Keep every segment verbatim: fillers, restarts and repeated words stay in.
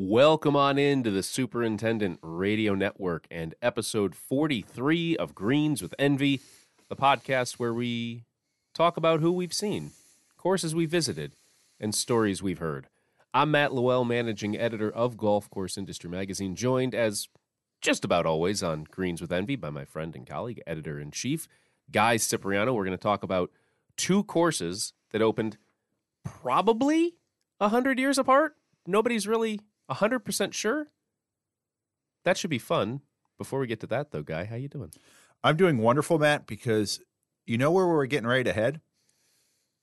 Welcome on in to the Superintendent Radio Network and episode forty-three of Greens with Envy, the podcast where we talk about who we've seen, courses we visited, and stories we've heard. I'm Matt Lowell, managing editor of Golf Course Industry Magazine, joined as just about always on Greens with Envy by my friend and colleague, editor-in-chief, Guy Cipriano. We're going to talk about two courses that opened probably one hundred years apart. Nobody's really one hundred percent sure. That should be fun. Before we get to that, though, Guy, how you doing? I'm doing wonderful, Matt, because you know where we're getting ready to head?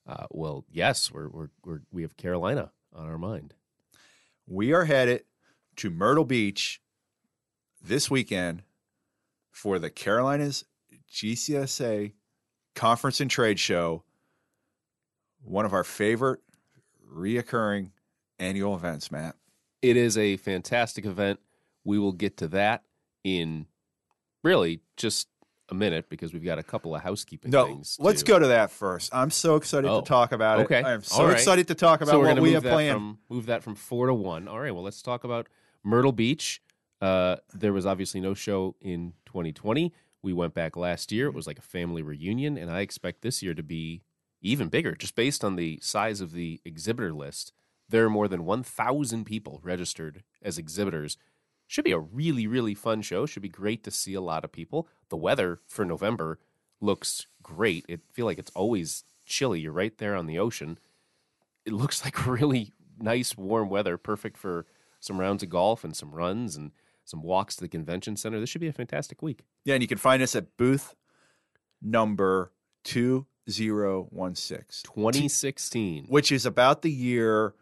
Uh, well, yes, we're, we're we're we have Carolina on our mind. We are headed to Myrtle Beach this weekend for the Carolinas G C S A Conference and Trade Show, one of our favorite reoccurring annual events, Matt. It is a fantastic event. We will get to that in really just a minute because we've got a couple of housekeeping no, things. No, let's go to that first. I'm so excited oh, to talk about okay. it. I'm so right. excited to talk about so what we have planned. From, move that from four to one. All right, well, let's talk about Myrtle Beach. Uh, there was obviously no show in twenty twenty. We went back last year. It was like a family reunion, and I expect this year to be even bigger just based on the size of the exhibitor list. There are more than one thousand people registered as exhibitors. Should be a really, really fun show. Should be great to see a lot of people. The weather for November looks great. It feel like it's always chilly. You're right there on the ocean. It looks like really nice, warm weather, perfect for some rounds of golf and some runs and some walks to the convention center. This should be a fantastic week. Yeah, and you can find us at booth number two thousand sixteen. twenty sixteen. Which is about the year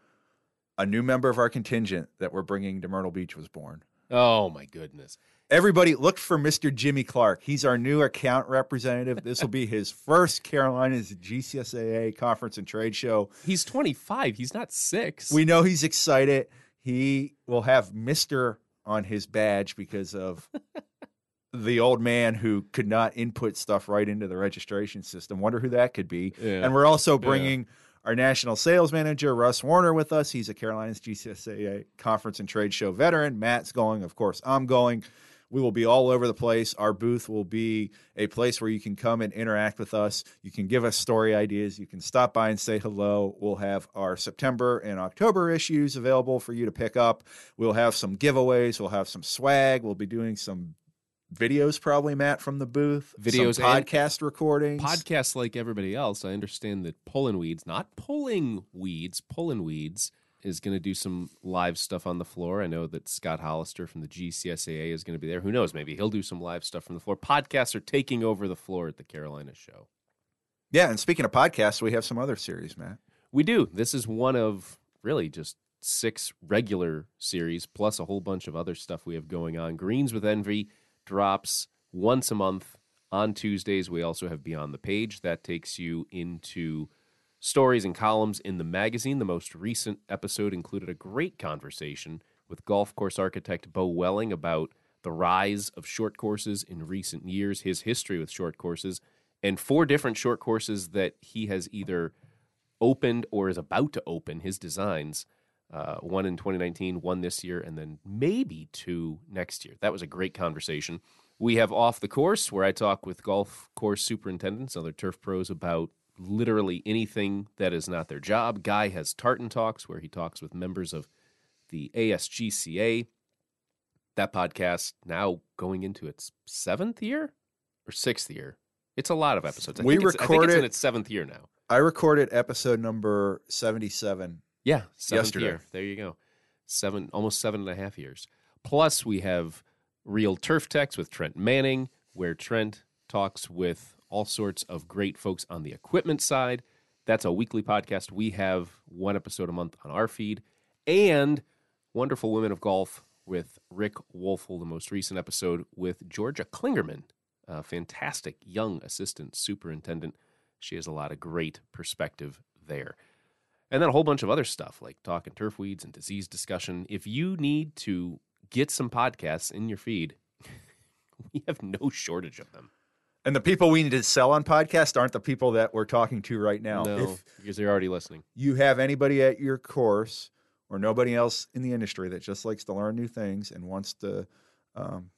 a new member of our contingent that we're bringing to Myrtle Beach was born. Oh, my goodness. Everybody looked for Mister Jimmy Clark. He's our new account representative. This will be his first Carolinas G C S A A Conference and Trade Show. He's twenty-five. He's not six. We know he's excited. He will have Mister on his badge because of the old man who could not input stuff right into the registration system. Wonder who that could be. Yeah. And we're also bringing... Yeah. Our national sales manager, Russ Warner, with us. He's a Carolinas G C S A A Conference and Trade Show veteran. Matt's going. Of course, I'm going. We will be all over the place. Our booth will be a place where you can come and interact with us. You can give us story ideas. You can stop by and say hello. We'll have our September and October issues available for you to pick up. We'll have some giveaways. We'll have some swag. We'll be doing some videos, probably, Matt, from the booth. Videos, some podcast recordings. Podcasts like everybody else. I understand that Pulling Weeds, not Pulling Weeds, Pulling Weeds is going to do some live stuff on the floor. I know that Scott Hollister from the G C S A A is going to be there. Who knows? Maybe he'll do some live stuff from the floor. Podcasts are taking over the floor at the Carolina show. Yeah, and speaking of podcasts, we have some other series, Matt. We do. This is one of really just six regular series, plus a whole bunch of other stuff we have going on. Greens with Envy drops once a month on Tuesdays. We also have Beyond the Page. That takes you into stories and columns in the magazine. The most recent episode included a great conversation with golf course architect Bo Welling about the rise of short courses in recent years, his history with short courses, and four different short courses that he has either opened or is about to open, his designs. Uh, one in twenty nineteen, one this year, and then maybe two next year. That was a great conversation. We have Off the Course, where I talk with golf course superintendents, other turf pros, about literally anything that is not their job. Guy has Tartan Talks, where he talks with members of the A S G C A. That podcast now going into its seventh year or sixth year. It's a lot of episodes. I we think recorded, I think it's in its seventh year now. I recorded episode number seventy-seven. Yeah, yesterday. Year. There you go. Seven, almost seven and a half years. Plus, we have Real Turf Techs with Trent Manning, where Trent talks with all sorts of great folks on the equipment side. That's a weekly podcast. We have one episode a month on our feed. And Wonderful Women of Golf with Rick Wolfel, the most recent episode with Georgia Klingerman, a fantastic young assistant superintendent. She has a lot of great perspective there. And then a whole bunch of other stuff like talking turf weeds and disease discussion. If you need to get some podcasts in your feed, we have no shortage of them. And the people we need to sell on podcasts aren't the people that we're talking to right now. No, if because they're already listening. You have anybody at your course or nobody else in the industry that just likes to learn new things and wants to um,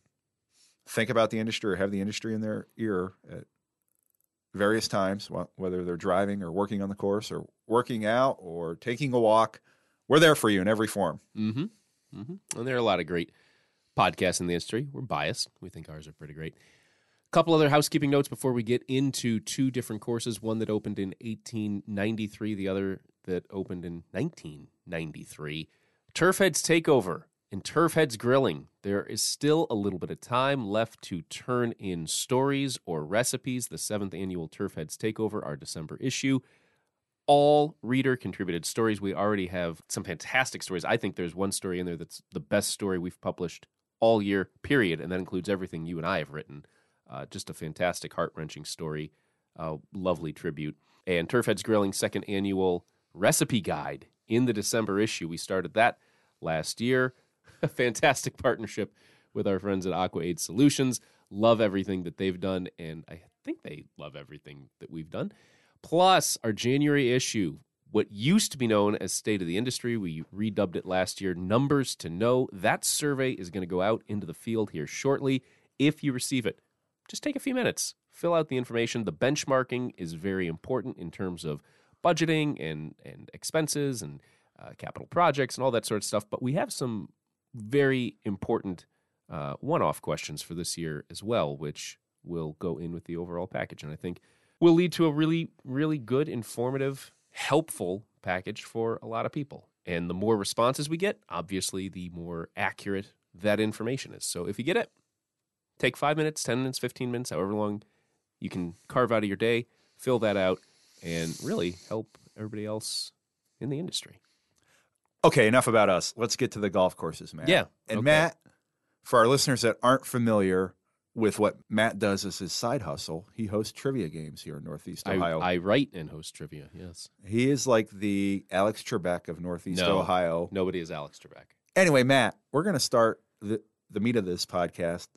think about the industry or have the industry in their ear at various times, whether they're driving or working on the course or working out or taking a walk, we're there for you in every form. Mm-hmm. Mm-hmm. And there are a lot of great podcasts in the industry. We're biased. We think ours are pretty great. A couple other housekeeping notes before we get into two different courses, one that opened in eighteen ninety-three, the other that opened in nineteen ninety-three. Turf Heads Takeover and Turf Heads Grilling. There is still a little bit of time left to turn in stories or recipes. The seventh annual Turf Heads Takeover, our December issue. All reader-contributed stories. We already have some fantastic stories. I think there's one story in there that's the best story we've published all year, period, and that includes everything you and I have written. Uh, just a fantastic, heart-wrenching story, uh, lovely tribute. And Turf Heads Grilling, second annual recipe guide in the December issue. We started that last year. A fantastic partnership with our friends at Aqua Aid Solutions. Love everything that they've done, and I think they love everything that we've done. Plus, our January issue, what used to be known as State of the Industry, we redubbed it last year, Numbers to Know. That survey is going to go out into the field here shortly. If you receive it, just take a few minutes, fill out the information. The benchmarking is very important in terms of budgeting and, and expenses and uh, capital projects and all that sort of stuff. But we have some very important uh, one-off questions for this year as well, which will go in with the overall package. And I think will lead to a really, really good, informative, helpful package for a lot of people. And the more responses we get, obviously, the more accurate that information is. So if you get it, take five minutes, ten minutes, fifteen minutes, however long you can carve out of your day, fill that out, and really help everybody else in the industry. Okay, enough about us. Let's get to the golf courses, Matt. Yeah. And okay. Matt, for our listeners that aren't familiar with what Matt does as his side hustle, he hosts trivia games here in Northeast Ohio. I, I write and host trivia, yes. He is like the Alex Trebek of Northeast no, Ohio. Nobody is Alex Trebek. Anyway, Matt, we're going to start the, the meat of this podcast.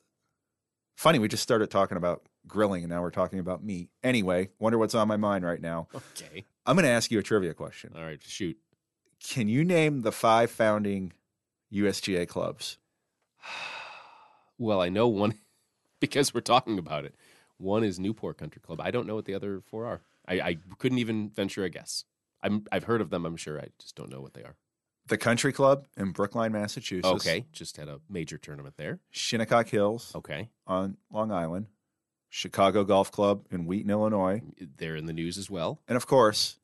Funny, we just started talking about grilling, and now we're talking about meat. Anyway, wonder what's on my mind right now. Okay. I'm going to ask you a trivia question. All right, shoot. Can you name the five founding U S G A clubs? Well, I know one... because we're talking about it. One is Newport Country Club. I don't know what the other four are. I, I couldn't even venture a guess. I'm, I've heard of them, I'm sure. I just don't know what they are. The Country Club in Brookline, Massachusetts. Okay, just had a major tournament there. Shinnecock Hills. Okay. On Long Island. Chicago Golf Club in Wheaton, Illinois. They're in the news as well. And, of course,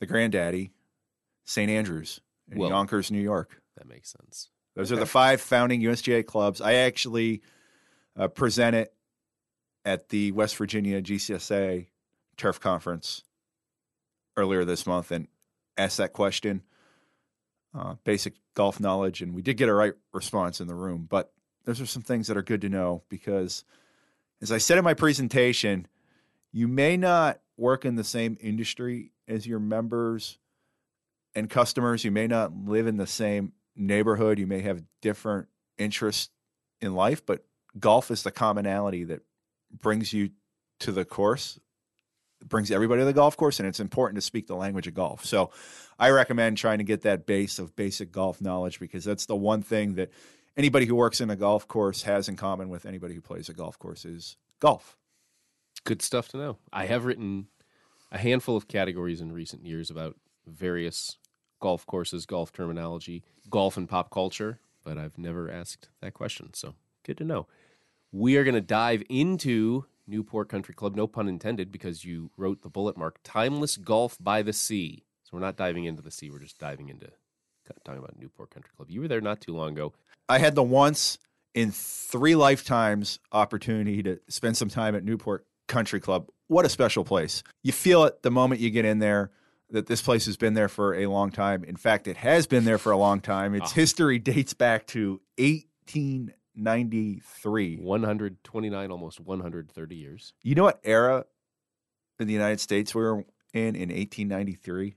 the granddaddy, Saint Andrews in well, Yonkers, New York. That makes sense. Those okay. are the five founding U S G A clubs. I actually... Uh, present it at the West Virginia G C S A Turf Conference earlier this month and asked that question, uh, basic golf knowledge, and we did get a right response in the room. But those are some things that are good to know because, as I said in my presentation, you may not work in the same industry as your members and customers. You may not live in the same neighborhood. You may have different interests in life, but golf is the commonality that brings you to the course, brings everybody to the golf course, and it's important to speak the language of golf. So I recommend trying to get that base of basic golf knowledge because that's the one thing that anybody who works in a golf course has in common with anybody who plays a golf course is golf. Good stuff to know. I have written a handful of categories in recent years about various golf courses, golf terminology, golf and pop culture, but I've never asked that question, so good to know. We are going to dive into Newport Country Club, no pun intended, because you wrote the bullet mark, Timeless Golf by the Sea. So we're not diving into the sea. We're just diving into talking about Newport Country Club. You were there not too long ago. I had the once in three lifetimes opportunity to spend some time at Newport Country Club. What a special place. You feel it the moment you get in there that this place has been there for a long time. In fact, it has been there for a long time. Its oh. history dates back to eighteen ninety-three. one hundred twenty-nine, almost one hundred thirty years. You know what era in the United States we were in in eighteen ninety-three?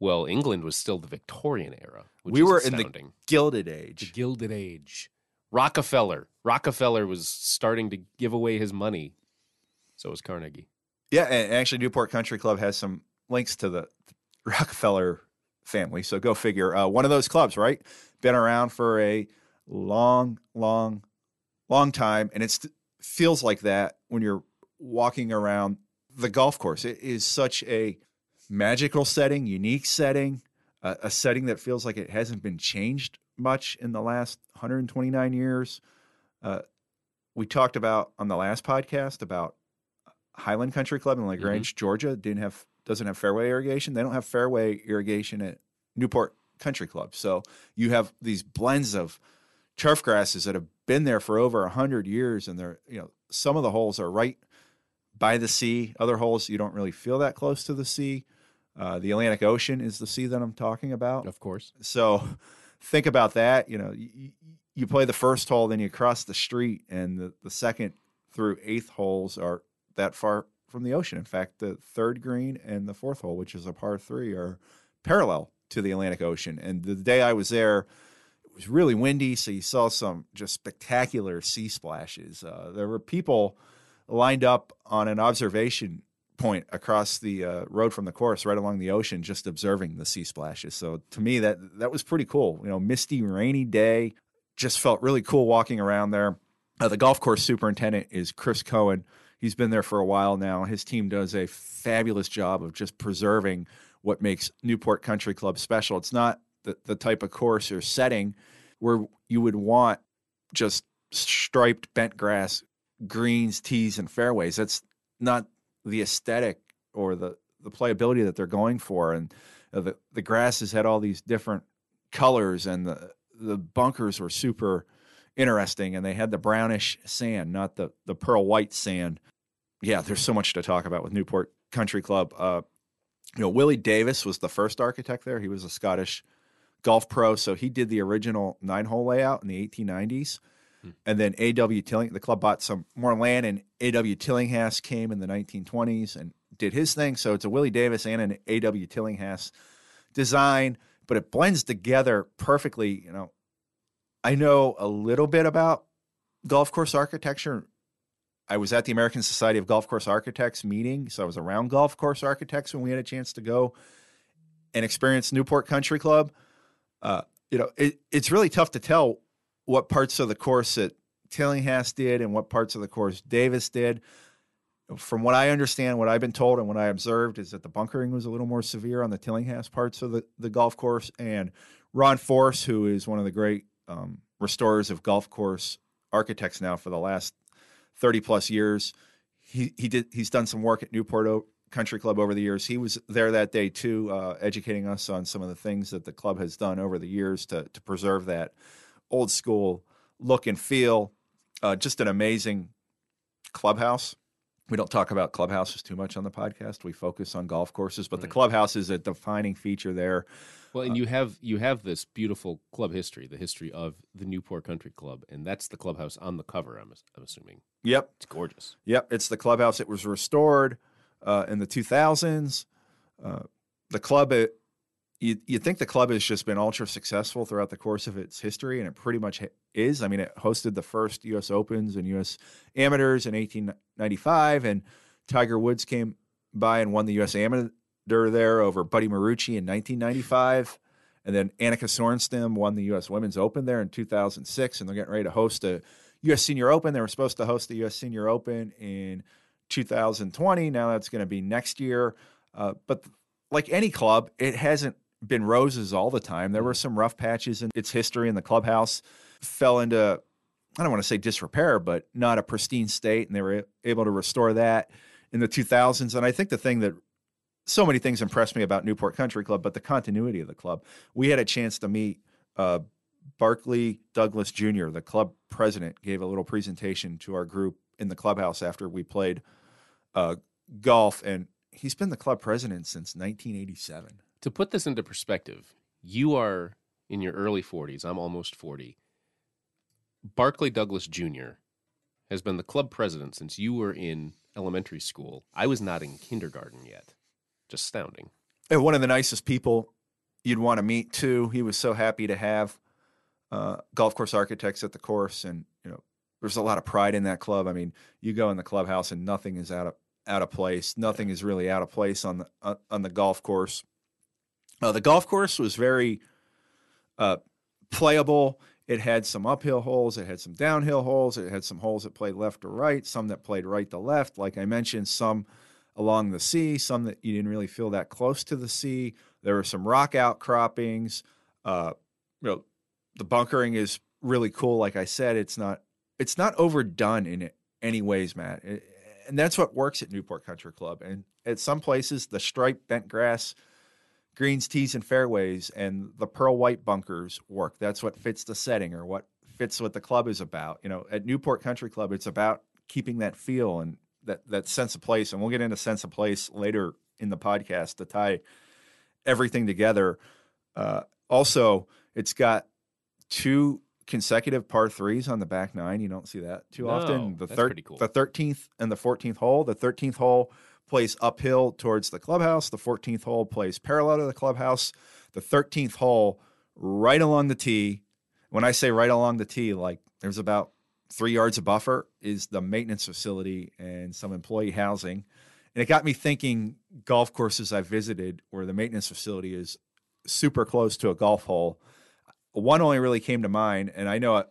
Well, England was still the Victorian era, which we were astounding. In the Gilded Age. The Gilded Age. Rockefeller. Rockefeller was starting to give away his money. So was Carnegie. Yeah, and actually Newport Country Club has some links to the Rockefeller family. So go figure. Uh, one of those clubs, right? Been around for a long, long, long time. And it feels like that when you're walking around the golf course. It is such a magical setting, unique setting, uh, a setting that feels like it hasn't been changed much in the last one hundred twenty-nine years. Uh, we talked about on the last podcast about Highland Country Club in LaGrange, mm-hmm. Georgia, didn't have doesn't have fairway irrigation. They don't have fairway irrigation at Newport Country Club. So you have these blends of turf grasses that have been there for over one hundred years, and they're, you know, some of the holes are right by the sea. Other holes you don't really feel that close to the sea. Uh, the Atlantic Ocean is the sea that I'm talking about, of course. So think about that. You know, you, you play the first hole, then you cross the street, and the, the second through eighth holes are that far from the ocean. In fact, the third green and the fourth hole, which is a par three, are parallel to the Atlantic Ocean. And the day I was there, it was really windy, so you saw some just spectacular sea splashes. Uh, there were people lined up on an observation point across the uh, road from the course, right along the ocean, just observing the sea splashes. So to me, that that was pretty cool. You know, misty, rainy day, just felt really cool walking around there. Uh, the golf course superintendent is Chris Cohen. He's been there for a while now. His team does a fabulous job of just preserving what makes Newport Country Club special. It's not the, the type of course or setting where you would want just striped bent grass, greens, tees, and fairways. That's not the aesthetic or the, the playability that they're going for. And uh, the, the grasses had all these different colors, and the, the bunkers were super interesting, and they had the brownish sand, not the the pearl white sand. Yeah, there's so much to talk about with Newport Country Club. Uh, you know, Willie Davis was the first architect there. He was a Scottish golf pro, so he did the original nine-hole layout in the eighteen nineties. Hmm. And then A W. Tillinghast, the club bought some more land, and A W. Tillinghast came in the nineteen twenties and did his thing. So it's a Willie Davis and an A W. Tillinghast design, but it blends together perfectly. You know, I know a little bit about golf course architecture. I was at the American Society of Golf Course Architects meeting, so I was around golf course architects when we had a chance to go and experience Newport Country Club. Uh, you know, it, it's really tough to tell what parts of the course that Tillinghast did and what parts of the course Davis did. From what I understand, what I've been told and what I observed is that the bunkering was a little more severe on the Tillinghast parts of the, the golf course. And Ron Force, who is one of the great Um, restorers of golf course architects now for the last thirty plus years. He he did he's done some work at Newport Country Club over the years. He was there that day too, uh, educating us on some of the things that the club has done over the years to to preserve that old school look and feel. Uh, just an amazing clubhouse. We don't talk about clubhouses too much on the podcast. We focus on golf courses, but right. The clubhouse is a defining feature there. Well, and you have you have this beautiful club history, the history of the Newport Country Club, and that's the clubhouse on the cover, I'm, I'm assuming. Yep. It's gorgeous. Yep, it's the clubhouse. It was restored uh, in the two thousands. Uh, the club, it, you, you'd think the club has just been ultra successful throughout the course of its history, and it pretty much is. I mean, it hosted the first U S Opens and U S Amateurs in eighteen ninety-five, and Tiger Woods came by and won the U S Amateur there over Buddy Marucci in nineteen ninety-five, and then Annika Sorenstam won the U S Women's Open there in two thousand six, and they're getting ready to host a U S Senior Open. They were supposed to host the U S Senior Open in two thousand twenty. Now that's going to be next year. Uh, but like any club, it hasn't been roses all the time. There were some rough patches in its history, and the clubhouse fell into, I don't want to say disrepair, but not a pristine state, and they were able to restore that in the two thousands. And I think the thing that so many things impressed me about Newport Country Club, but the continuity of the club. We had a chance to meet uh, Barkley Douglas Junior, the club president, gave a little presentation to our group in the clubhouse after we played uh, golf, and he's been the club president since nineteen eighty-seven. To put this into perspective, you are in your early forties. I'm almost forty. Barkley Douglas Junior has been the club president since you were in elementary school. I was not in kindergarten yet. Just astounding. And one of the nicest people you'd want to meet too. He was so happy to have uh, golf course architects at the course, and you know, there's a lot of pride in that club. I mean, you go in the clubhouse and nothing is out of out of place. Nothing is really out of place on the uh, on the golf course. Uh, the golf course was very uh, playable. It had some uphill holes. It had some downhill holes. It had some holes that played left to right, some that played right to left. Like I mentioned, some along the sea, some that you didn't really feel that close to the sea. There were some rock outcroppings. Uh, you know, the bunkering is really cool. Like I said, it's not it's not overdone in any ways, Matt. It, and that's what works at Newport Country Club. And at some places, the striped bent grass, greens, tees, and fairways, and the pearl white bunkers work. That's what fits the setting or what fits what the club is about. You know, at Newport Country Club, it's about keeping that feel and that that sense of place. And we'll get into sense of place later in the podcast to tie everything together. Uh, also, it's got two consecutive par threes on the back nine. You don't see that too no, often. The that's thir- pretty cool. The thirteenth and the fourteenth hole. The thirteenth hole plays uphill towards the clubhouse. The fourteenth hole plays parallel to the clubhouse. The thirteenth hole right along the tee. When I say right along the tee, like there's about three yards of buffer is the maintenance facility and some employee housing. And it got me thinking golf courses I visited where the maintenance facility is super close to a golf hole. One only really came to mind, and I know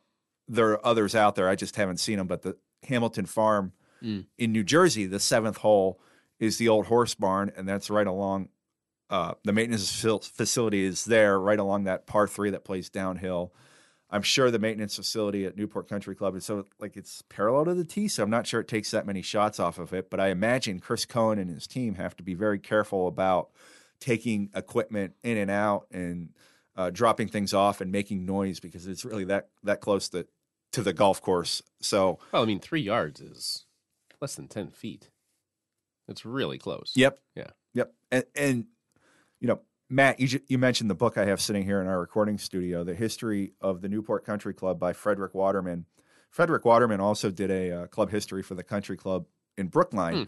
there are others out there. I just haven't seen them, but the Hamilton Farm mm. in New Jersey, the seventh hole, is the old horse barn, and that's right along uh, – the maintenance facility is there right along that par three that plays downhill. I'm sure the maintenance facility at Newport Country Club is so – like it's parallel to the tee, so I'm not sure it takes that many shots off of it. But I imagine Chris Cohen and his team have to be very careful about taking equipment in and out and uh, dropping things off and making noise because it's really that that close to, to the golf course. So, well, I mean, three yards is less than ten feet. It's really close. Yep. Yeah. Yep. And, and you know, Matt, you, you mentioned the book I have sitting here in our recording studio, The History of the Newport Country Club by Frederick Waterman. Frederick Waterman also did a uh, club history for the country club in Brookline. Mm.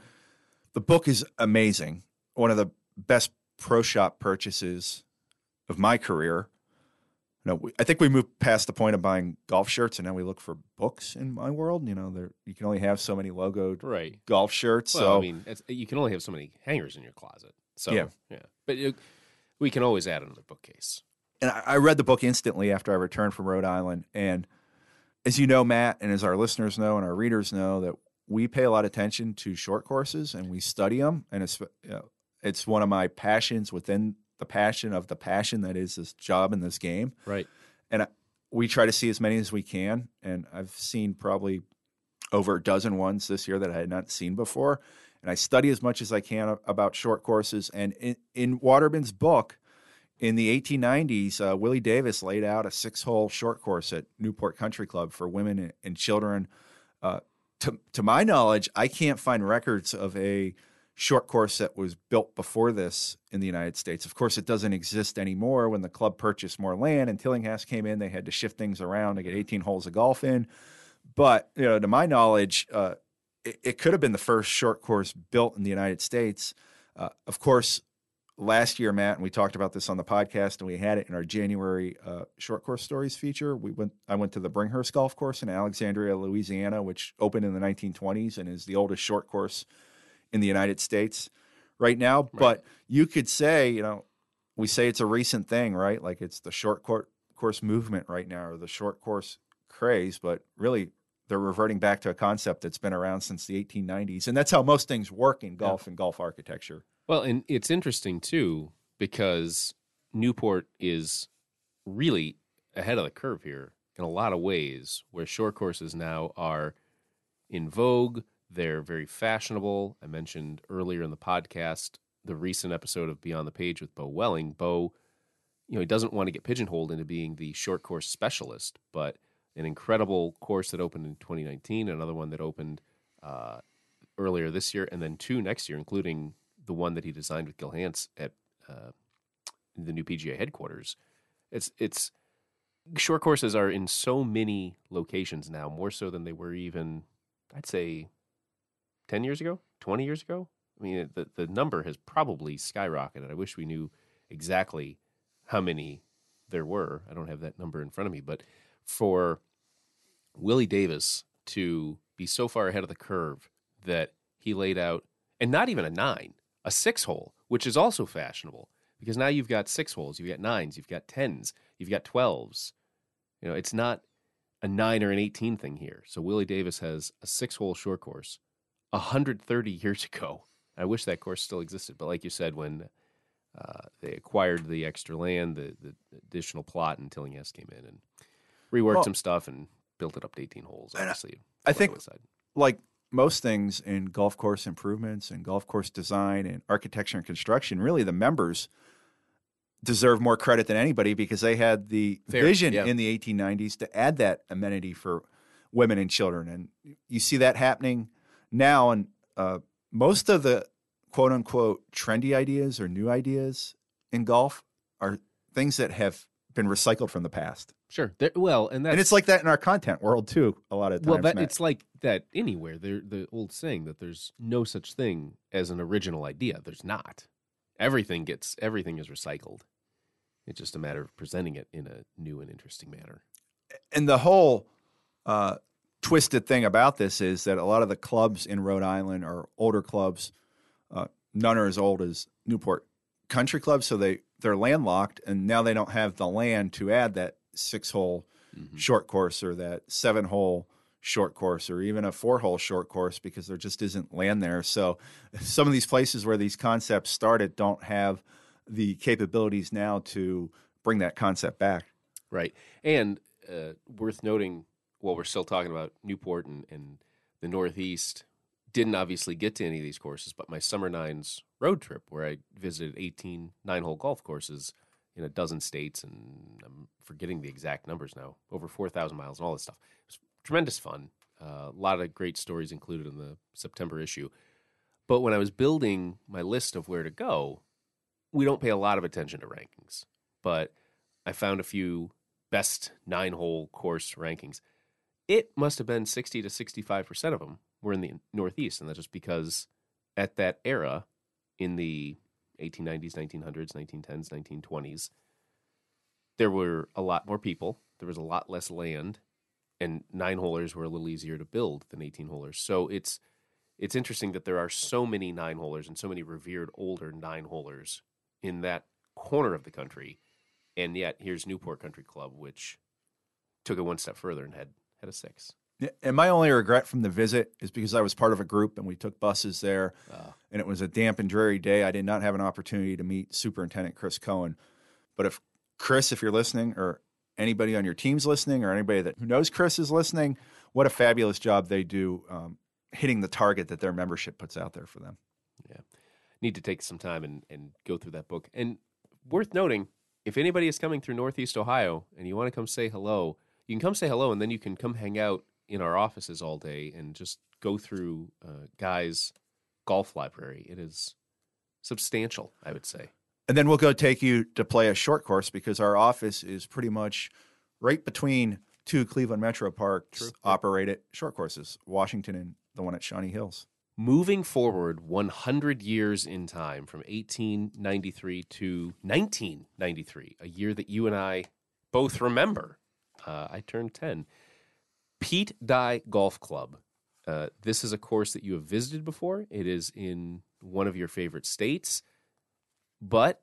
The book is amazing. One of the best pro shop purchases of my career. You know, we, I think we moved past the point of buying golf shirts, and now we look for books in my world. You know, there you can only have so many logoed right. golf shirts. Well, so I mean, it's, you can only have so many hangers in your closet. So yeah, yeah. But it, we can always add another bookcase. And I, I read the book instantly after I returned from Rhode Island. And as you know, Matt, and as our listeners know and our readers know, that we pay a lot of attention to short courses and we study them. And it's you know, it's one of my passions within the passion of the passion that is this job in this game. Right. And I, we try to see as many as we can. And I've seen probably over a dozen ones this year that I had not seen before. And I study as much as I can about short courses. And in, in Waterman's book in the eighteen nineties, uh, Willie Davis laid out a six hole short course at Newport Country Club for women and children. Uh, to, to my knowledge, I can't find records of a short course that was built before this in the United States. Of course, it doesn't exist anymore. When the club purchased more land and Tillinghast came in, they had to shift things around to get eighteen holes of golf in. But, you know, to my knowledge, uh, it, it could have been the first short course built in the United States. Uh, of course, last year, Matt, and we talked about this on the podcast, and we had it in our January uh, short course stories feature. We went. I went to the Bringhurst Golf Course in Alexandria, Louisiana, which opened in the nineteen twenties and is the oldest short course in the United States right now. Right. But you could say, you know, we say it's a recent thing, right? Like it's the short court course movement right now or the short course craze, but really they're reverting back to a concept that's been around since the eighteen nineties. And that's how most things work in golf yeah. and golf architecture. Well, and it's interesting too, because Newport is really ahead of the curve here in a lot of ways where short courses now are in vogue. They're very fashionable. I mentioned earlier in the podcast the recent episode of Beyond the Page with Bo Welling. Bo, you know, he doesn't want to get pigeonholed into being the short course specialist, but an incredible course that opened in twenty nineteen, another one that opened uh, earlier this year, and then two next year, including the one that he designed with Gil Hance at uh, the new P G A headquarters. It's it's short courses are in so many locations now, more so than they were even, I'd say, ten years ago, twenty years ago? I mean, the, the number has probably skyrocketed. I wish we knew exactly how many there were. I don't have that number in front of me. But for Willie Davis to be so far ahead of the curve that he laid out, and not even a nine, a six hole, which is also fashionable, because now you've got six holes, you've got nines, you've got tens, you've got twelves. You know, it's not a nine or an eighteen thing here. So Willie Davis has a six-hole short course one hundred thirty years ago. I wish that course still existed, but like you said, when uh, they acquired the extra land, the, the additional plot, and Tillinghast came in and reworked well, some stuff and built it up to eighteen holes. Obviously, I, I think like most things in golf course improvements and golf course design and architecture and construction, really the members deserve more credit than anybody because they had the Fair, vision yeah. in the eighteen nineties to add that amenity for women and children. And you see that happening now. And uh, most of the quote unquote trendy ideas or new ideas in golf are things that have been recycled from the past. Sure. There, well, and that's, and it's like that in our content world too. A lot of times, well, but Matt. It's like that anywhere. There, the old saying that there's no such thing as an original idea. There's not. Everything gets everything is recycled. It's just a matter of presenting it in a new and interesting manner. And the whole uh, twisted thing about this is that a lot of the clubs in Rhode Island are older clubs. Uh, none are as old as Newport Country Club, so they they're landlocked, and now they don't have the land to add that six-hole mm-hmm. short course or that seven-hole short course or even a four-hole short course because there just isn't land there. So some of these places where these concepts started don't have the capabilities now to bring that concept back. Right. And uh, worth noting, while we're still talking about Newport and, and the Northeast, didn't obviously get to any of these courses, but my Summer Nines road trip where I visited eighteen nine-hole golf courses in a dozen states, and I'm forgetting the exact numbers now, over four thousand miles and all this stuff. It was tremendous fun. Uh, a lot of great stories included in the September issue. But when I was building my list of where to go, we don't pay a lot of attention to rankings. But I found a few best nine-hole course rankings. It must have been sixty to sixty-five percent of them were in the Northeast, and that's just because at that era in the eighteen nineties, nineteen hundreds, nineteen tens, nineteen twenties, there were a lot more people. There was a lot less land, and nine-holers were a little easier to build than eighteen-holers. So it's it's interesting that there are so many nine-holers and so many revered older nine-holers in that corner of the country, and yet here's Newport Country Club, which took it one step further and had, had a six. And my only regret from the visit is because I was part of a group and we took buses there, uh, and it was a damp and dreary day. I did not have an opportunity to meet Superintendent Chris Cohen. But if Chris, if you're listening, or anybody on your team's listening, or anybody that who knows Chris is listening, what a fabulous job they do um, hitting the target that their membership puts out there for them. Yeah. Need to take some time and, and go through that book. And worth noting, if anybody is coming through Northeast Ohio and you want to come say hello, you can come say hello, and then you can come hang out in our offices all day and just go through uh, Guy's golf library. It is substantial, I would say. And then we'll go take you to play a short course because our office is pretty much right between two Cleveland Metro Parks True. operated short courses, Washington and the one at Shawnee Hills. Moving forward one hundred years in time from eighteen ninety-three to nineteen ninety-three, a year that you and I both remember. Uh, I turned ten. Pete Dye Golf Club. Uh, this is a course that you have visited before. It is in one of your favorite states. But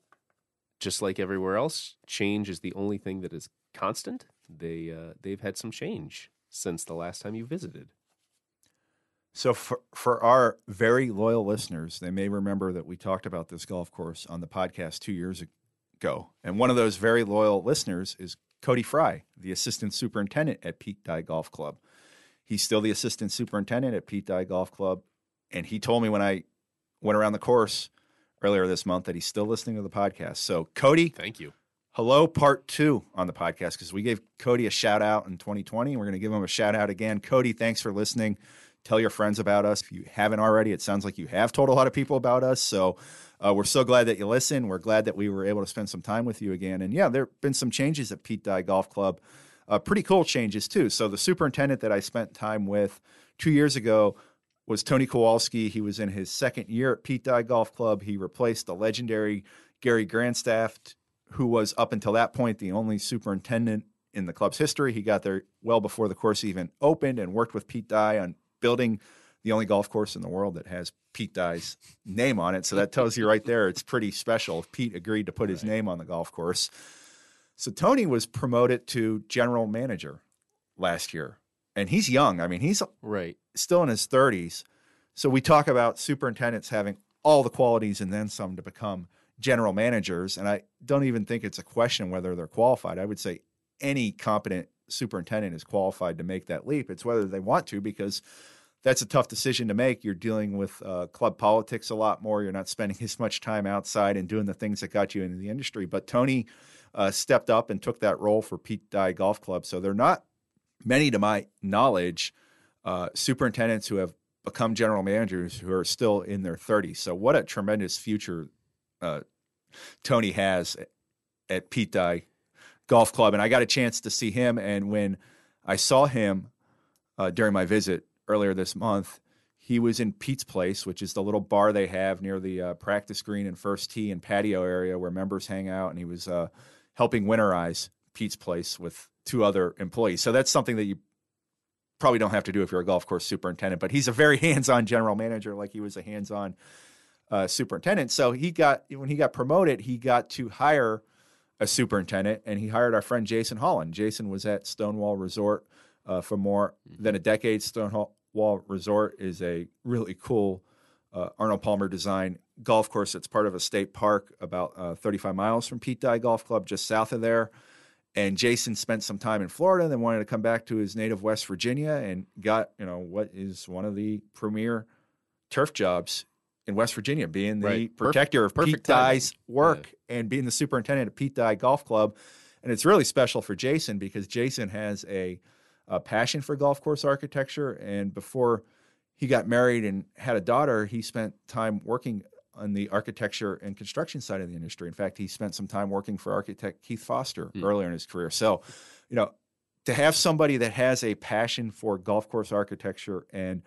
just like everywhere else, change is the only thing that is constant. They, uh, they've had some change since the last time you visited. So for, for our very loyal listeners, they may remember that we talked about this golf course on the podcast two years ago. And one of those very loyal listeners is Cody Fry, the assistant superintendent at Pete Dye Golf Club. He's still the assistant superintendent at Pete Dye Golf Club. And he told me when I went around the course earlier this month that he's still listening to the podcast. So, Cody. Thank you. Hello, part two on the podcast, because we gave Cody a shout out in twenty twenty. And we're going to give him a shout out again. Cody, thanks for listening. Tell your friends about us. If you haven't already, it sounds like you have told a lot of people about us. So uh, we're so glad that you listen. We're glad that we were able to spend some time with you again. And yeah, there have been some changes at Pete Dye Golf Club, uh, pretty cool changes too. So the superintendent that I spent time with two years ago was Tony Kowalski. He was in his second year at Pete Dye Golf Club. He replaced the legendary Gary Grandstaff, who was up until that point the only superintendent in the club's history. He got there well before the course even opened and worked with Pete Dye on building the only golf course in the world that has Pete Dye's name on it. So that tells you right there, it's pretty special. If Pete agreed to put his right. name on the golf course. So Tony was promoted to general manager last year, and he's young. I mean, he's right. still in his thirties. So we talk about superintendents having all the qualities and then some to become general managers. And I don't even think it's a question whether they're qualified. I would say any competent superintendent is qualified to make that leap. It's whether they want to, because that's a tough decision to make. You're dealing with uh, club politics a lot more. You're not spending as much time outside and doing the things that got you into the industry. But Tony uh, stepped up and took that role for Pete Dye Golf Club. So there are not many, to my knowledge, uh, superintendents who have become general managers who are still in their thirties. So what a tremendous future uh, Tony has at, at Pete Dye Golf Club. And I got a chance to see him. And when I saw him uh, during my visit earlier this month, he was in Pete's Place, which is the little bar they have near the uh, practice green and first tee and patio area where members hang out. And he was uh, helping winterize Pete's Place with two other employees. So that's something that you probably don't have to do if you're a golf course superintendent, but he's a very hands-on general manager, like he was a hands-on uh, superintendent. So he got, when he got promoted, he got to hire a superintendent, and he hired our friend Jason Holland. Jason was at Stonewall Resort uh, for more than a decade. Stonewall Resort is a really cool uh, Arnold Palmer design golf course that's part of a state park about uh, thirty-five miles from Pete Dye Golf Club, just south of there. And Jason spent some time in Florida, then wanted to come back to his native West Virginia, and got, you know, what is one of the premier turf jobs in West Virginia, being the right. protector of Perfect Pete timing. Dye's work yeah. and being the superintendent of Pete Dye Golf Club. And it's really special for Jason because Jason has a, a passion for golf course architecture. And before he got married and had a daughter, he spent time working on the architecture and construction side of the industry. In fact, he spent some time working for architect Keith Foster mm. earlier in his career. So, you know, to have somebody that has a passion for golf course architecture and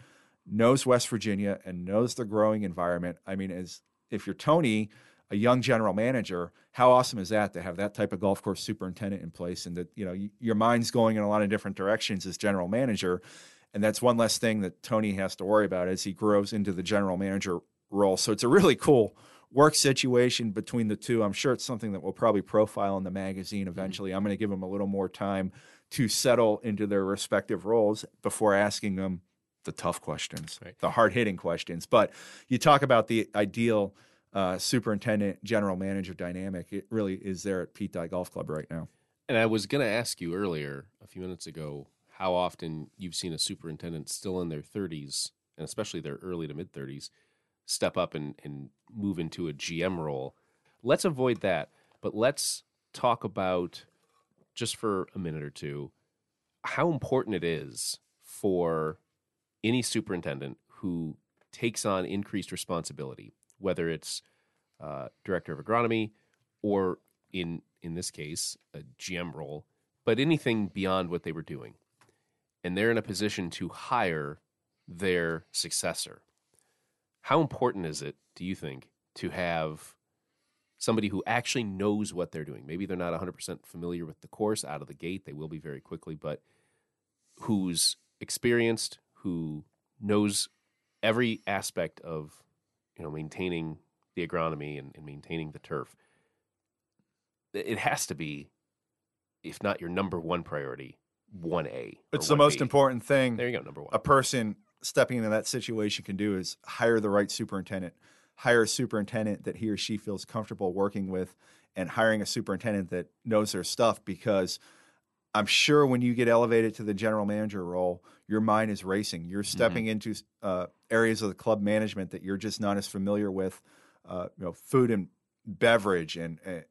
knows West Virginia and knows the growing environment, I mean, as if you're Tony, a young general manager, how awesome is that to have that type of golf course superintendent in place, and that, you know, y- your mind's going in a lot of different directions as general manager. And that's one less thing that Tony has to worry about as he grows into the general manager role. So it's a really cool work situation between the two. I'm sure it's something that we'll probably profile in the magazine eventually. Mm-hmm. I'm going to give them a little more time to settle into their respective roles before asking them the tough questions, right. the hard-hitting questions. But you talk about the ideal uh, superintendent general manager dynamic. It really is there at Pete Dye Golf Club right now. And I was going to ask you earlier, a few minutes ago, how often you've seen a superintendent still in their thirties, and especially their early to mid thirties, step up and, and move into a G M role. Let's avoid that, but let's talk about, just for a minute or two, how important it is for any superintendent who takes on increased responsibility, whether it's uh, director of agronomy or, in in this case, a G M role, but anything beyond what they were doing. And they're in a position to hire their successor. How important is it, do you think, to have somebody who actually knows what they're doing? Maybe they're not one hundred percent familiar with the course out of the gate. They will be very quickly, but who's experienced, who knows every aspect of, you know, maintaining the agronomy and, and maintaining the turf. It has to be, if not your number one priority, one A. It's the most important thing. There you go, number one. A person stepping into that situation can do is hire the right superintendent, hire a superintendent that he or she feels comfortable working with, and hiring a superintendent that knows their stuff, because I'm sure when you get elevated to the general manager role, your mind is racing. You're stepping mm-hmm. into uh, areas of the club management that you're just not as familiar with, uh, you know, food and beverage and, and,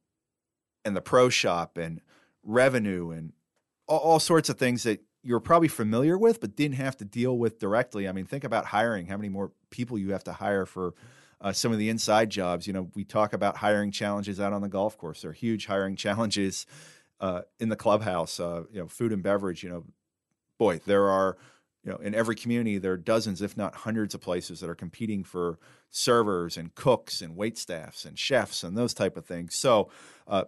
and the pro shop and revenue and all, all sorts of things that you're probably familiar with, but didn't have to deal with directly. I mean, think about hiring, how many more people you have to hire for uh, some of the inside jobs. You know, we talk about hiring challenges out on the golf course. There are huge hiring challenges uh, in the clubhouse, uh, you know, food and beverage. You know, boy, there are, you know, in every community, there are dozens, if not hundreds of places that are competing for servers and cooks and waitstaffs and chefs and those type of things. So uh,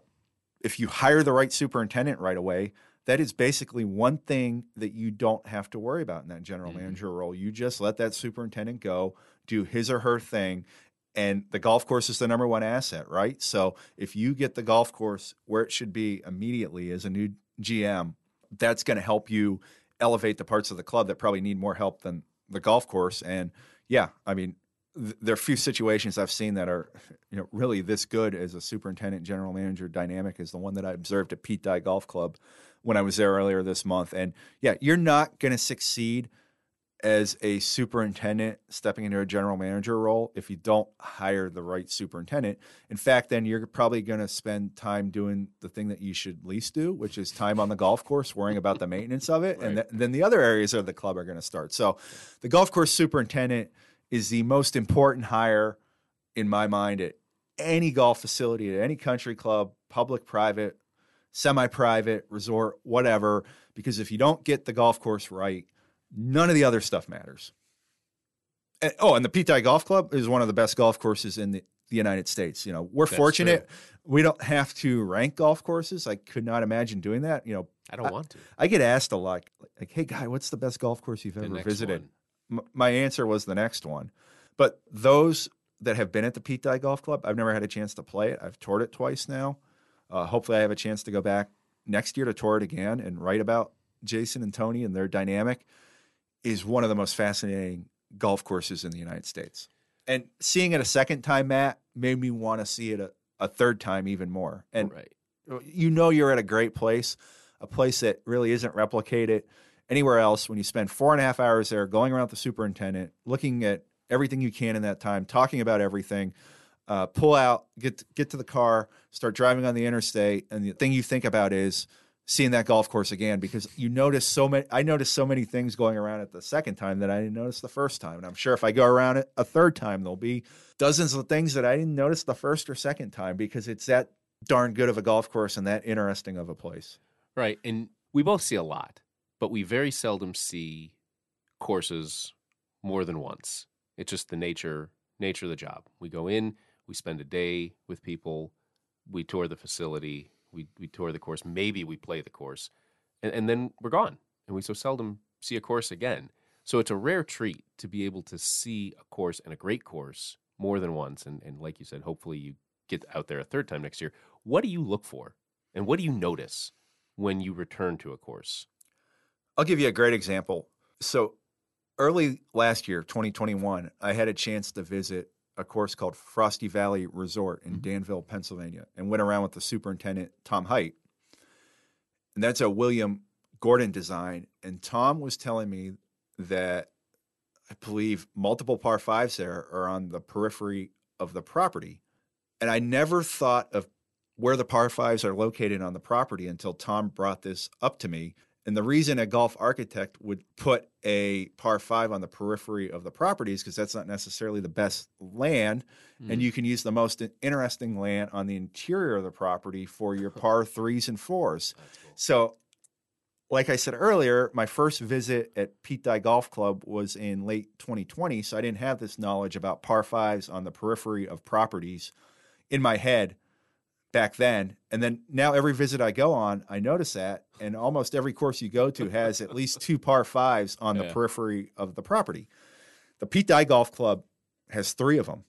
if you hire the right superintendent right away, that is basically one thing that you don't have to worry about in that general mm-hmm. manager role. You just let that superintendent go, do his or her thing. And the golf course is the number one asset, right? So if you get the golf course where it should be immediately as a new G M, that's going to help you elevate the parts of the club that probably need more help than the golf course. And yeah, I mean, th- there are few situations I've seen that are, you know, really this good as a superintendent general manager dynamic as the one that I observed at Pete Dye Golf Club when I was there earlier this month. And yeah, you're not going to succeed as a superintendent stepping into a general manager role if you don't hire the right superintendent. In fact, then you're probably going to spend time doing the thing that you should least do, which is time on the golf course, worrying about the maintenance of it. Right. And th- then the other areas of the club are going to start. So the golf course superintendent is the most important hire in my mind at any golf facility, at any country club, public, private, semi-private, resort, whatever, because if you don't get the golf course right, none of the other stuff matters. And, oh, and the Pete Dye Golf Club is one of the best golf courses in the, the United States. You know, we're That's fortunate. True. We don't have to rank golf courses. I could not imagine doing that. You know, I don't I, want to. I get asked a lot, like, hey, Guy, what's the best golf course you've ever visited? M- my answer was the next one. But those that have been at the Pete Dye Golf Club, I've never had a chance to play it. I've toured it twice now. Uh, hopefully I have a chance to go back next year to tour it again and write about Jason and Tony and their dynamic. Is one of the most fascinating golf courses in the United States. And seeing it a second time, Matt, made me want to see it a, a third time even more. And right. you know you're at a great place, a place that really isn't replicated anywhere else when you spend four and a half hours there going around with the superintendent, looking at everything you can in that time, talking about everything, uh, pull out, get, get to the car, start driving on the interstate, and the thing you think about is seeing that golf course again, because you notice so many, I noticed so many things going around it the second time that I didn't notice the first time. And I'm sure if I go around it a third time, there'll be dozens of things that I didn't notice the first or second time, because it's that darn good of a golf course and that interesting of a place. Right. And we both see a lot, but we very seldom see courses more than once. It's just the nature, nature of the job. We go in, we spend a day with people, we tour the facility, We we tour the course, maybe we play the course, and, and then we're gone. And we so seldom see a course again. So it's a rare treat to be able to see a course and a great course more than once. And, and like you said, hopefully you get out there a third time next year. What do you look for? And what do you notice when you return to a course? I'll give you a great example. So early last year, twenty twenty-one, I had a chance to visit a course called Frosty Valley Resort in Danville, Pennsylvania, and went around with the superintendent, Tom Height. And that's a William Gordon design. And Tom was telling me that I believe multiple par fives there are on the periphery of the property. And I never thought of where the par fives are located on the property until Tom brought this up to me. And the reason a golf architect would put a par five on the periphery of the property is because that's not necessarily the best land. Mm. And you can use the most interesting land on the interior of the property for your par threes and fours. Cool. So like I said earlier, my first visit at Pete Dye Golf Club was in late twenty twenty. So I didn't have this knowledge about par fives on the periphery of properties in my head back then. And then now every visit I go on, I notice that. And almost every course you go to has at least two par fives on yeah. the periphery of the property. The Pete Dye Golf Club has three of them.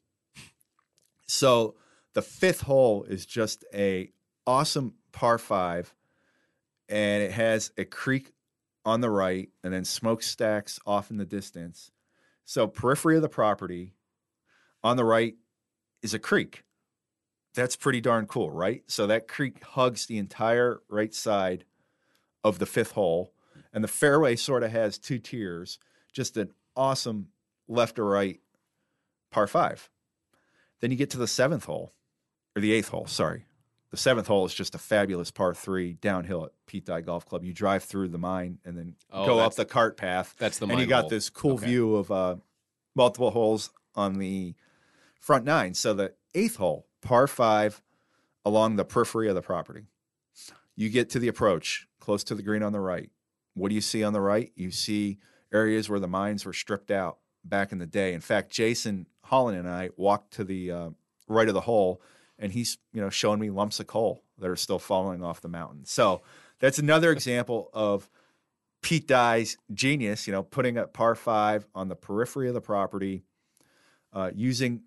So the fifth hole is just a awesome par five. And it has a creek on the right and then smokestacks off in the distance. So periphery of the property on the right is a creek. That's pretty darn cool, right? So that creek hugs the entire right side of the fifth hole, and the fairway sort of has two tiers, just an awesome left to right par five. Then you get to the seventh hole, or the eighth hole, sorry. The seventh hole is just a fabulous par three downhill at Pete Dye Golf Club. You drive through the mine and then oh, go up the cart path. That's the mine. And you got hole. This cool okay. view of uh, multiple holes on the front nine. So the eighth hole, par five along the periphery of the property. You get to the approach, close to the green on the right. What do you see on the right? You see areas where the mines were stripped out back in the day. In fact, Jason Holland and I walked to the uh, right of the hole, and he's you know showing me lumps of coal that are still falling off the mountain. So that's another example of Pete Dye's genius, you know, putting a par five on the periphery of the property, uh, using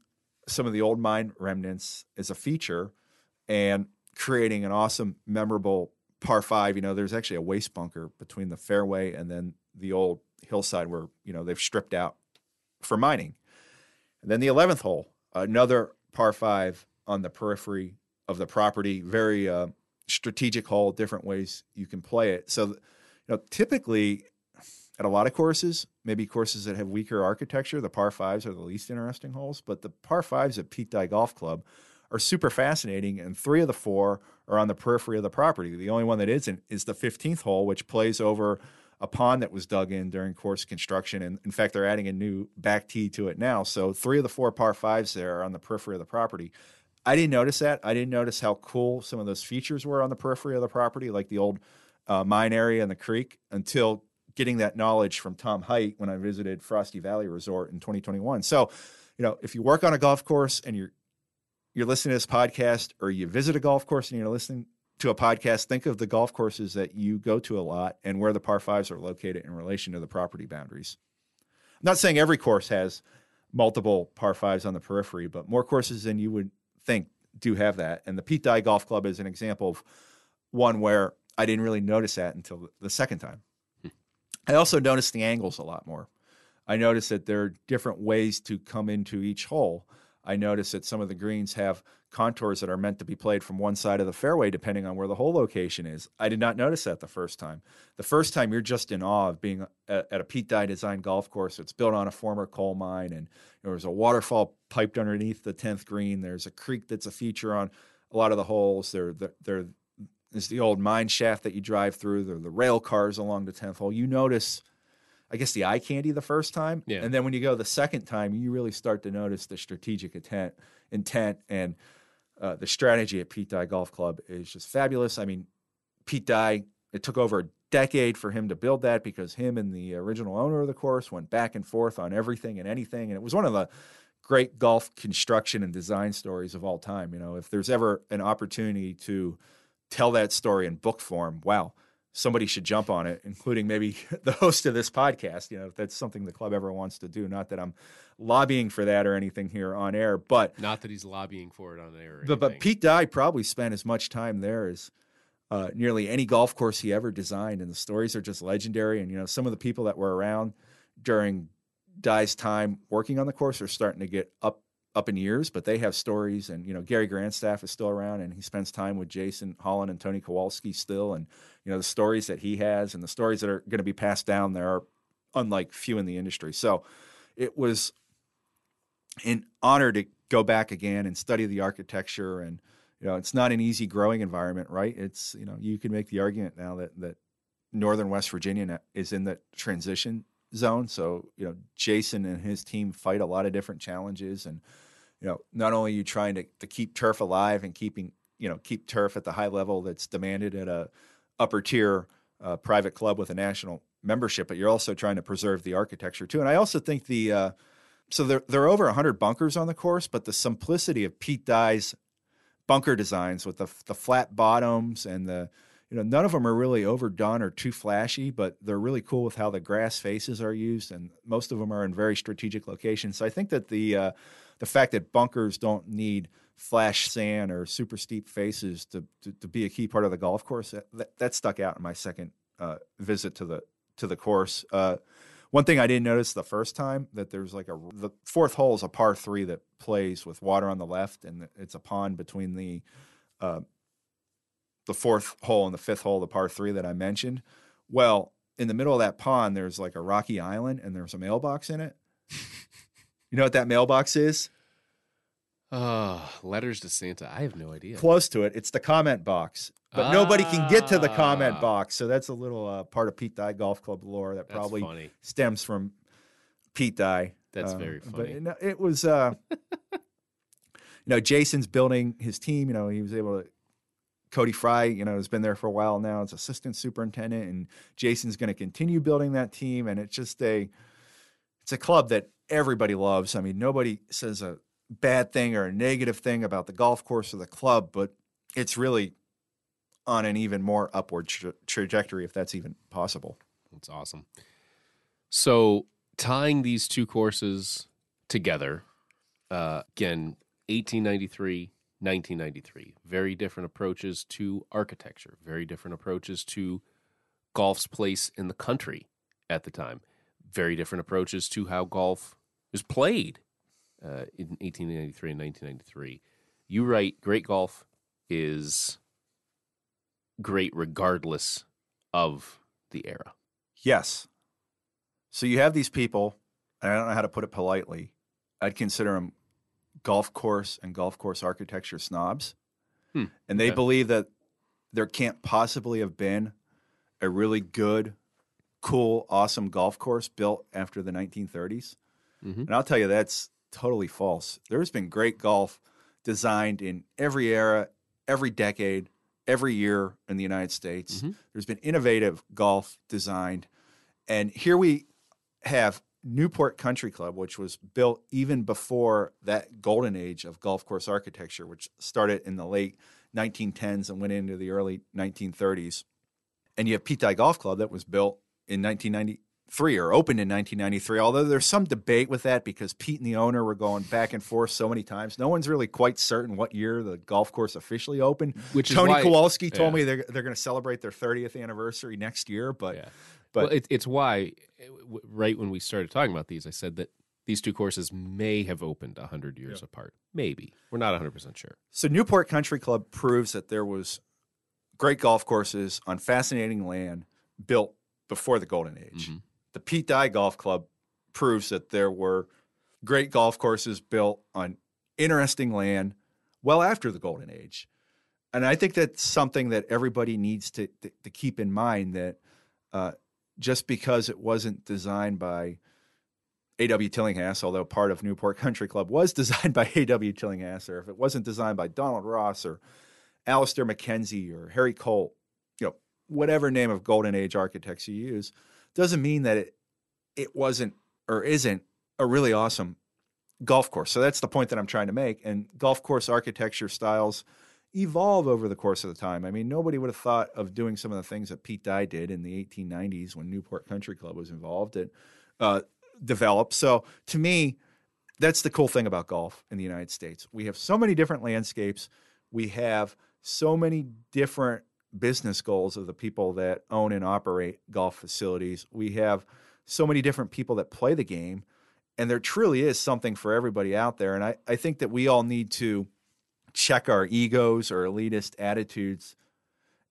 some of the old mine remnants as a feature and creating an awesome, memorable par five. You know, there's actually a waste bunker between the fairway and then the old hillside where, you know, they've stripped out for mining. And then the eleventh hole, another par five on the periphery of the property, very uh, strategic hole, different ways you can play it. So, you know, typically at a lot of courses, maybe courses that have weaker architecture, the par fives are the least interesting holes, but the par fives at Pete Dye Golf Club are super fascinating, and three of the four are on the periphery of the property. The only one that isn't is the fifteenth hole, which plays over a pond that was dug in during course construction. And in fact, they're adding a new back tee to it now. So three of the four par fives there are on the periphery of the property. I didn't notice that. I didn't notice how cool some of those features were on the periphery of the property, like the old uh, mine area and the creek, until getting that knowledge from Tom Height when I visited Frosty Valley Resort in twenty twenty-one. So, you know, if you work on a golf course and you're, you're listening to this podcast, or you visit a golf course and you're listening to a podcast, think of the golf courses that you go to a lot and where the par fives are located in relation to the property boundaries. I'm not saying every course has multiple par fives on the periphery, but more courses than you would think do have that. And the Pete Dye Golf Club is an example of one where I didn't really notice that until the second time. Hmm. I also noticed the angles a lot more. I noticed that there are different ways to come into each hole. I noticed that some of the greens have contours that are meant to be played from one side of the fairway, depending on where the hole location is. I did not notice that the first time. The first time, you're just in awe of being at a Pete Dye designed golf course that's built on a former coal mine, and there was a waterfall piped underneath the tenth green. There's a creek that's a feature on a lot of the holes. There, there, there is the old mine shaft that you drive through. There are the rail cars along the tenth hole. You notice, I guess, the eye candy the first time. Yeah. And then when you go the second time, you really start to notice the strategic intent, intent and uh, the strategy at Pete Dye Golf Club is just fabulous. I mean, Pete Dye, it took over a decade for him to build that, because him and the original owner of the course went back and forth on everything and anything. And it was one of the great golf construction and design stories of all time. You know, if there's ever an opportunity to tell that story in book form, wow. Somebody should jump on it, including maybe the host of this podcast. You know, if that's something the club ever wants to do, not that I'm lobbying for that or anything here on air, but not that he's lobbying for it on air. But, but Pete Dye probably spent as much time there as uh, nearly any golf course he ever designed. And the stories are just legendary. And, you know, some of the people that were around during Dye's time working on the course are starting to get up, up in years, but they have stories. And, you know, Gary Grandstaff is still around, and he spends time with Jason Holland and Tony Kowalski still. And, you know, the stories that he has and the stories that are going to be passed down there are unlike few in the industry. So it was an honor to go back again and study the architecture. And, you know, it's not an easy growing environment, right? It's, you know, you can make the argument now that, that Northern West Virginia is in the transition zone. So, you know, Jason and his team fight a lot of different challenges, and, you know, not only are you trying to, to keep turf alive and keeping, you know, keep turf at the high level that's demanded at a upper tier uh, private club with a national membership, but you're also trying to preserve the architecture too. And I also think the, uh, so there, there are over a hundred bunkers on the course, but the simplicity of Pete Dye's bunker designs with the, the flat bottoms and the, you know, none of them are really overdone or too flashy, but they're really cool with how the grass faces are used, and most of them are in very strategic locations. So I think that the uh, the fact that bunkers don't need flash sand or super steep faces to to, to be a key part of the golf course, that, that stuck out in my second uh, visit to the to the course. Uh, one thing I didn't notice the first time, that there's like a the fourth hole is a par three that plays with water on the left, and it's a pond between the uh, the fourth hole and the fifth hole, the par three that I mentioned. Well, in the middle of that pond, there's like a rocky island, and there's a mailbox in it. You know what that mailbox is? Oh, letters to Santa. I have no idea. Close to it. It's the comment box, but ah. nobody can get to the comment box. So that's a little uh, part of Pete Dye Golf Club lore that that's probably funny. Stems from Pete Dye. That's um, very funny. But it, it was, uh, you know, Jason's building his team. You know, he was able to, Cody Fry, you know, has been there for a while now as assistant superintendent, and Jason's going to continue building that team. And it's just a, it's a club that everybody loves. I mean, nobody says a bad thing or a negative thing about the golf course or the club, but it's really on an even more upward tra- trajectory, if that's even possible. That's awesome. So tying these two courses together, uh, again, eighteen ninety-three, nineteen ninety-three, very different approaches to architecture, very different approaches to golf's place in the country at the time, very different approaches to how golf is played uh, in eighteen ninety-three and nineteen ninety-three. You write, great golf is great regardless of the era. Yes. So you have these people, and I don't know how to put it politely, I'd consider them golf course and golf course architecture snobs. Hmm. And they yeah. believe that there can't possibly have been a really good, cool, awesome golf course built after the nineteen thirties. Mm-hmm. And I'll tell you, that's totally false. There's been great golf designed in every era, every decade, every year in the United States. Mm-hmm. There's been innovative golf designed. And here we have Newport Country Club, which was built even before that golden age of golf course architecture, which started in the late nineteen tens and went into the early nineteen thirties. And you have Pete Dye Golf Club that was built in nineteen ninety-three or opened in nineteen ninety-three, although there's some debate with that because Pete and the owner were going back and forth so many times. No one's really quite certain what year the golf course officially opened. Which is Tony why, Kowalski yeah. told me they're, they're going to celebrate their thirtieth anniversary next year, but... Yeah. But well, it, it's why, right when we started talking about these, I said that these two courses may have opened one hundred years yeah. apart. Maybe. We're not one hundred percent sure. So Newport Country Club proves that there was great golf courses on fascinating land built before the Golden Age. Mm-hmm. The Pete Dye Golf Club proves that there were great golf courses built on interesting land well after the Golden Age. And I think that's something that everybody needs to, to, to keep in mind, that uh, – just because it wasn't designed by A W Tillinghast, although part of Newport Country Club was designed by A W Tillinghast, or if it wasn't designed by Donald Ross or Alistair McKenzie or Harry Colt, you know, whatever name of Golden Age architects you use, doesn't mean that it it wasn't or isn't a really awesome golf course. So that's the point that I'm trying to make. And golf course architecture styles evolve over the course of the time. I mean, nobody would have thought of doing some of the things that Pete Dye did in the eighteen nineties when Newport Country Club was involved and uh, developed. So to me, that's the cool thing about golf in the United States. We have so many different landscapes. We have so many different business goals of the people that own and operate golf facilities. We have so many different people that play the game, and there truly is something for everybody out there. And I, I think that we all need to check our egos or elitist attitudes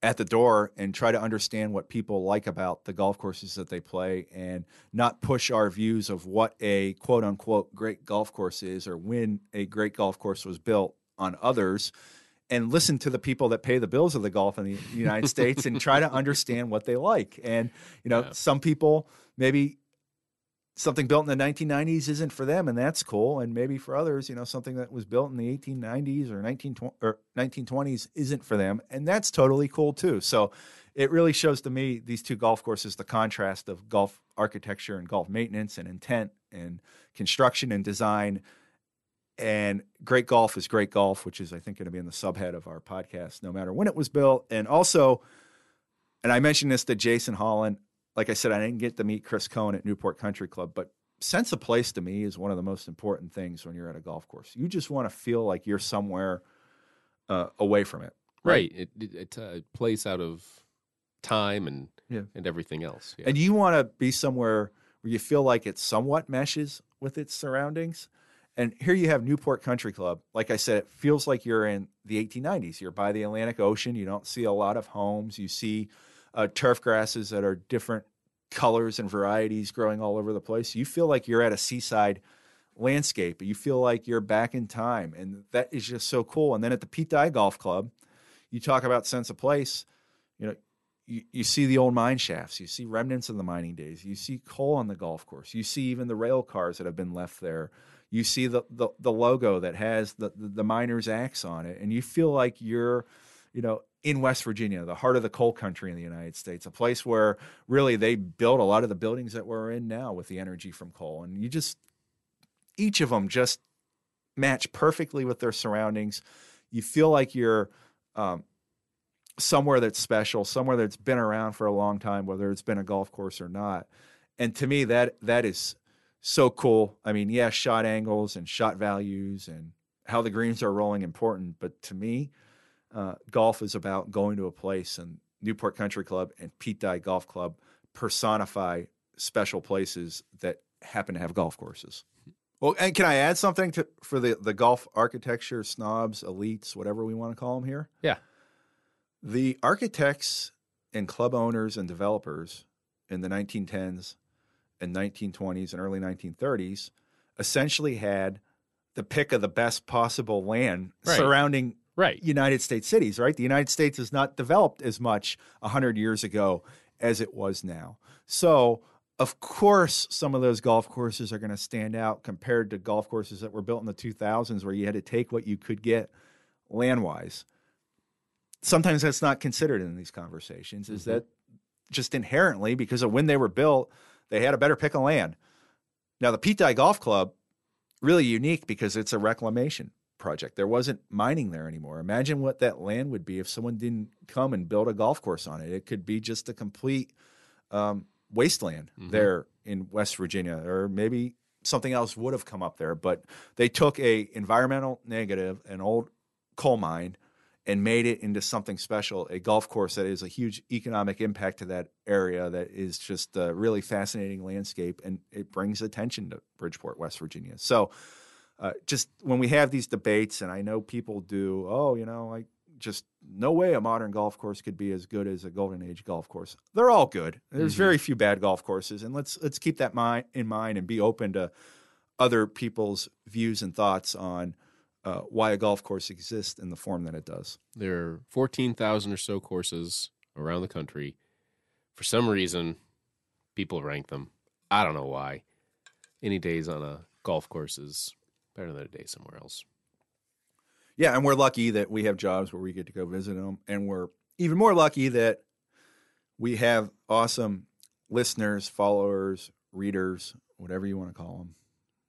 at the door and try to understand what people like about the golf courses that they play, and not push our views of what a quote unquote great golf course is or when a great golf course was built on others, and listen to the people that pay the bills of the golf in the United States and try to understand what they like. And, you know, yeah. some people, maybe something built in the nineteen nineties isn't for them, and that's cool. And maybe for others, you know, something that was built in the eighteen nineties or nineteen twenties isn't for them, and that's totally cool too. So it really shows to me, these two golf courses, the contrast of golf architecture and golf maintenance and intent and construction and design. And great golf is great golf, which is, I think, going to be in the subhead of our podcast, no matter when it was built. And also, and I mentioned this to Jason Holland, like I said, I didn't get to meet Chris Cohen at Newport Country Club, but sense of place to me is one of the most important things when you're at a golf course. You just want to feel like you're somewhere uh, away from it. Right. right. It, it, it uh, plays out of time and yeah. and everything else. Yeah. And you want to be somewhere where you feel like it somewhat meshes with its surroundings. And here you have Newport Country Club. Like I said, it feels like you're in the eighteen nineties. You're by the Atlantic Ocean. You don't see a lot of homes. You see Uh, turf grasses that are different colors and varieties growing all over the place. You feel like you're at a seaside landscape. You feel like you're back in time, and that is just so cool. And then at the Pete Dye Golf Club, you talk about sense of place. You know, you, you see the old mine shafts. You see remnants of the mining days. You see coal on the golf course. You see even the rail cars that have been left there. You see the the, the logo that has the, the the miner's axe on it, and you feel like you're, you know, in West Virginia, the heart of the coal country in the United States, a place where really they built a lot of the buildings that we're in now with the energy from coal. And you just, each of them just match perfectly with their surroundings. You feel like you're um, somewhere that's special, somewhere that's been around for a long time, whether it's been a golf course or not. And to me, that that is so cool. I mean, yeah, shot angles and shot values and how the greens are rolling important. But to me, uh, golf is about going to a place, and Newport Country Club and Pete Dye Golf Club personify special places that happen to have golf courses. Well, and can I add something to, for the, the golf architecture snobs, elites, whatever we want to call them here? Yeah. The architects and club owners and developers in the nineteen tens and nineteen twenties and early nineteen thirties essentially had the pick of the best possible land right. surrounding right. United States cities, right? The United States is not developed as much one hundred years ago as it was now. So, of course, some of those golf courses are going to stand out compared to golf courses that were built in the two thousands where you had to take what you could get land-wise. Sometimes that's not considered in these conversations, is mm-hmm. that just inherently, because of when they were built, they had a better pick of land. Now, the Pete Dye Golf Club, really unique because it's a reclamation project. There wasn't mining there anymore. Imagine what that land would be if someone didn't come and build a golf course on it. It could be just a complete um, wasteland mm-hmm. there in West Virginia, or maybe something else would have come up there. But they took a environmental negative, an old coal mine, and made it into something special, a golf course that is a huge economic impact to that area, that is just a really fascinating landscape, and it brings attention to Bridgeport, West Virginia. So uh, just when we have these debates, and I know people do, oh, you know, like just no way a modern golf course could be as good as a Golden Age golf course. They're all good. There's mm-hmm. very few bad golf courses, and let's let's keep that mind, in mind and be open to other people's views and thoughts on Uh, why a golf course exists in the form that it does. There are fourteen thousand or so courses around the country. For some reason, people rank them. I don't know why. Any days on a golf course is better than a day somewhere else. Yeah, and we're lucky that we have jobs where we get to go visit them, and we're even more lucky that we have awesome listeners, followers, readers, whatever you want to call them.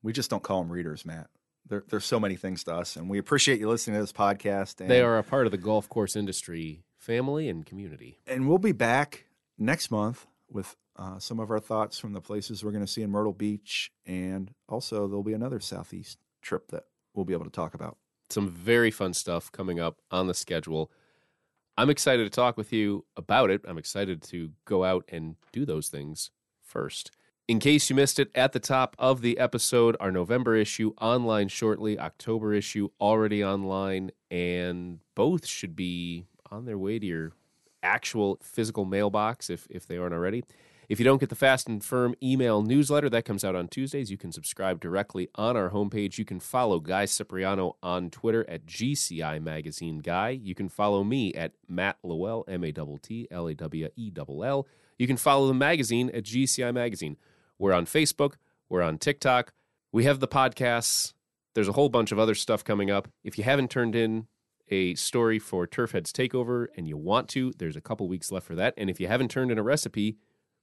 We just don't call them readers, Matt. There, there's so many things to us, and we appreciate you listening to this podcast. And they are a part of the golf course industry family and community. And we'll be back next month with uh, some of our thoughts from the places we're going to see in Myrtle Beach, and also there'll be another Southeast trip that we'll be able to talk about. Some very fun stuff coming up on the schedule. I'm excited to talk with you about it. I'm excited to go out and do those things first. In case you missed it, at the top of the episode, our November issue online shortly, October issue already online, and both should be on their way to your actual physical mailbox if, if they aren't already. If you don't get the Fast and Firm email newsletter, that comes out on Tuesdays. You can subscribe directly on our homepage. You can follow Guy Cipriano on Twitter at G C I Magazine Guy. You can follow me at Matt Lowell, M A T T L A W E L L. You can follow the magazine at G C I Magazine. We're on Facebook. We're on TikTok. We have the podcasts. There's a whole bunch of other stuff coming up. If you haven't turned in a story for Turf Heads Takeover and you want to, there's a couple weeks left for that. And if you haven't turned in a recipe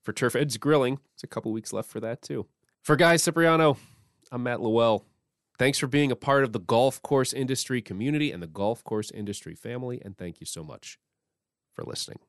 for Turf Heads Grilling, there's a couple weeks left for that too. For Guy Cipriano, I'm Matt Lowell. Thanks for being a part of the golf course industry community and the golf course industry family, and thank you so much for listening.